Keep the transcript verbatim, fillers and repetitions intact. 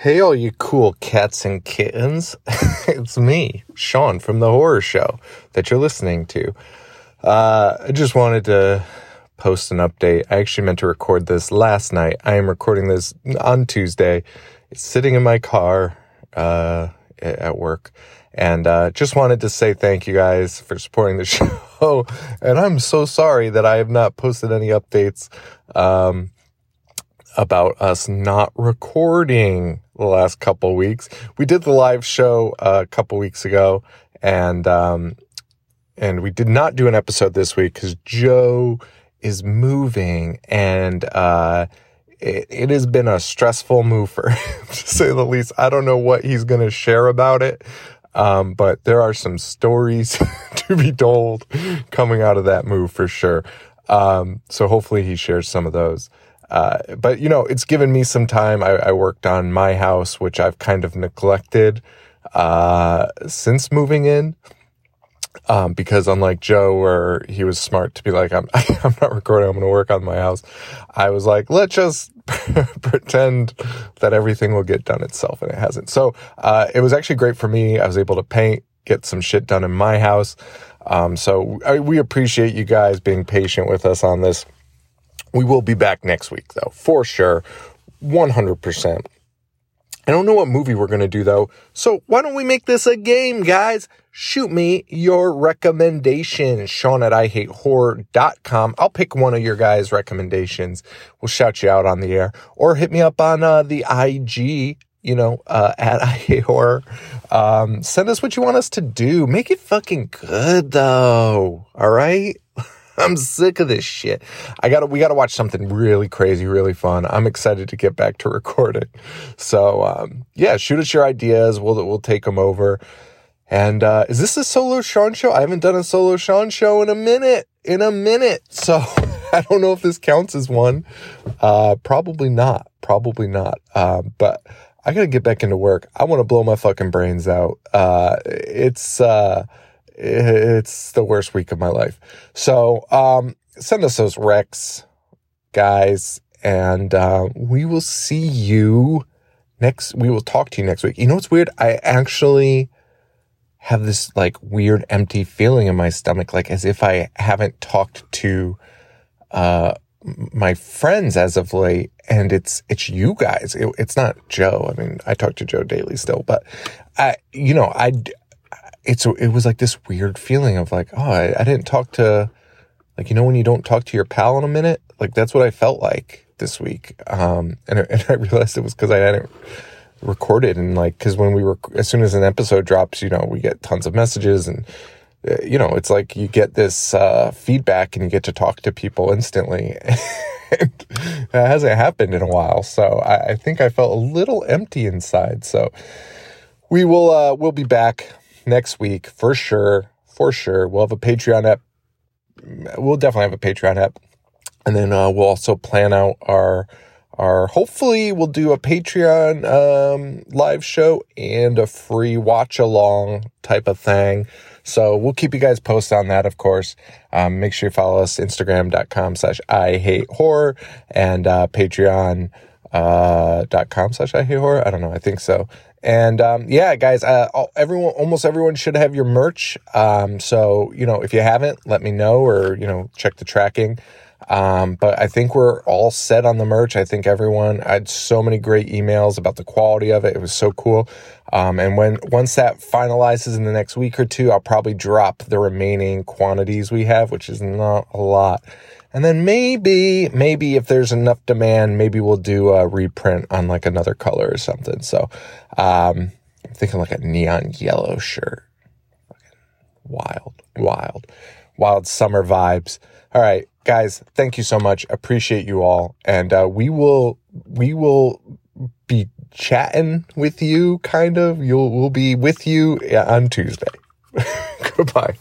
Hey, all you cool cats and kittens. It's me, Sean, from The Horror Show that you're listening to. Uh, I just wanted to post an update. I actually meant to record this last night. I am recording this on Tuesday. It's sitting in my car uh, at work. And uh, just wanted to say thank you guys for supporting the show. And I'm so sorry that I have not posted any updates um, about us not recording the last couple weeks. We did the live show uh, a couple weeks ago, and um, and we did not do an episode this week because Joe is moving, and uh, it, it has been a stressful move for him, to say the least. I don't know what he's going to share about it, um, but there are some stories to be told coming out of that move for sure. Um, so hopefully he shares some of those. Uh, but, you know, it's given me some time. I, I worked on my house, which I've kind of neglected uh, since moving in. Um, because unlike Joe, where he was smart to be like, I'm, I'm not recording, I'm going to work on my house. I was like, let's just pretend that everything will get done itself. And it hasn't. So uh, it was actually great for me. I was able to paint, get some shit done in my house. Um, so I, we appreciate you guys being patient with us on this. We will be back next week, though, for sure, one hundred percent. I don't know what movie we're going to do, though, so why don't we make this a game, guys? Shoot me your recommendation, Sean at I hate horror dot com. I'll pick one of your guys' recommendations. We'll shout you out on the air. Or hit me up on uh, the I G, you know, uh, at IHateHorror. Um, send us what you want us to do. Make it fucking good, though, all right? I'm sick of this shit. I gotta, we gotta watch something really crazy, really fun. I'm excited to get back to recording. So, um, yeah, shoot us your ideas. We'll, we'll take them over. And, uh, is this a solo Sean show? I haven't done a solo Sean show in a minute, in a minute. So I don't know if this counts as one. Uh, probably not, probably not. Uh, but I gotta get back into work. I want to blow my fucking brains out. Uh, it's, uh, It's the worst week of my life. So um, send us those recs, guys, and uh, we will see you next. We will talk to you next week. You know what's weird? I actually have this like weird empty feeling in my stomach, like as if I haven't talked to uh, my friends as of late, and it's it's you guys. It, it's not Joe. I mean, I talk to Joe daily still, but I, you know, I. It's it was like this weird feeling of like, oh, I, I didn't talk to, like, you know, when you don't talk to your pal in a minute? Like, that's what I felt like this week. Um, and, and I realized it was because I hadn't recorded. And, like, because when we were, as soon as an episode drops, you know, we get tons of messages. And, you know, it's like you get this uh, feedback and you get to talk to people instantly. And that hasn't happened in a while. So I, I think I felt a little empty inside. So we will, uh, we'll be back next week for sure for sure we'll have a Patreon app. We'll definitely have a Patreon app, and then uh we'll also plan out our our hopefully we'll do a Patreon um live show and a free watch along type of thing. So we'll keep you guys posted on that, of course. Um make sure you follow us, instagram dot com slash I hate horror and uh patreon uh dot com slash I hate horror. I don't know, I think so. And um yeah, guys, uh all, everyone almost everyone should have your merch. Um so, you know, if you haven't, let me know, or, you know, check the tracking. Um but I think we're all set on the merch. I think everyone I had so many great emails about the quality of it. It was so cool. Um and when once that finalizes in the next week or two, I'll probably drop the remaining quantities we have, which is not a lot. And then maybe, maybe if there's enough demand, maybe we'll do a reprint on like another color or something. So, um, I'm thinking like a neon yellow shirt. Wild, wild, wild summer vibes. All right, guys, thank you so much. Appreciate you all. And, uh, we will, we will be chatting with you kind of. You'll, we'll be with you on Tuesday. Goodbye.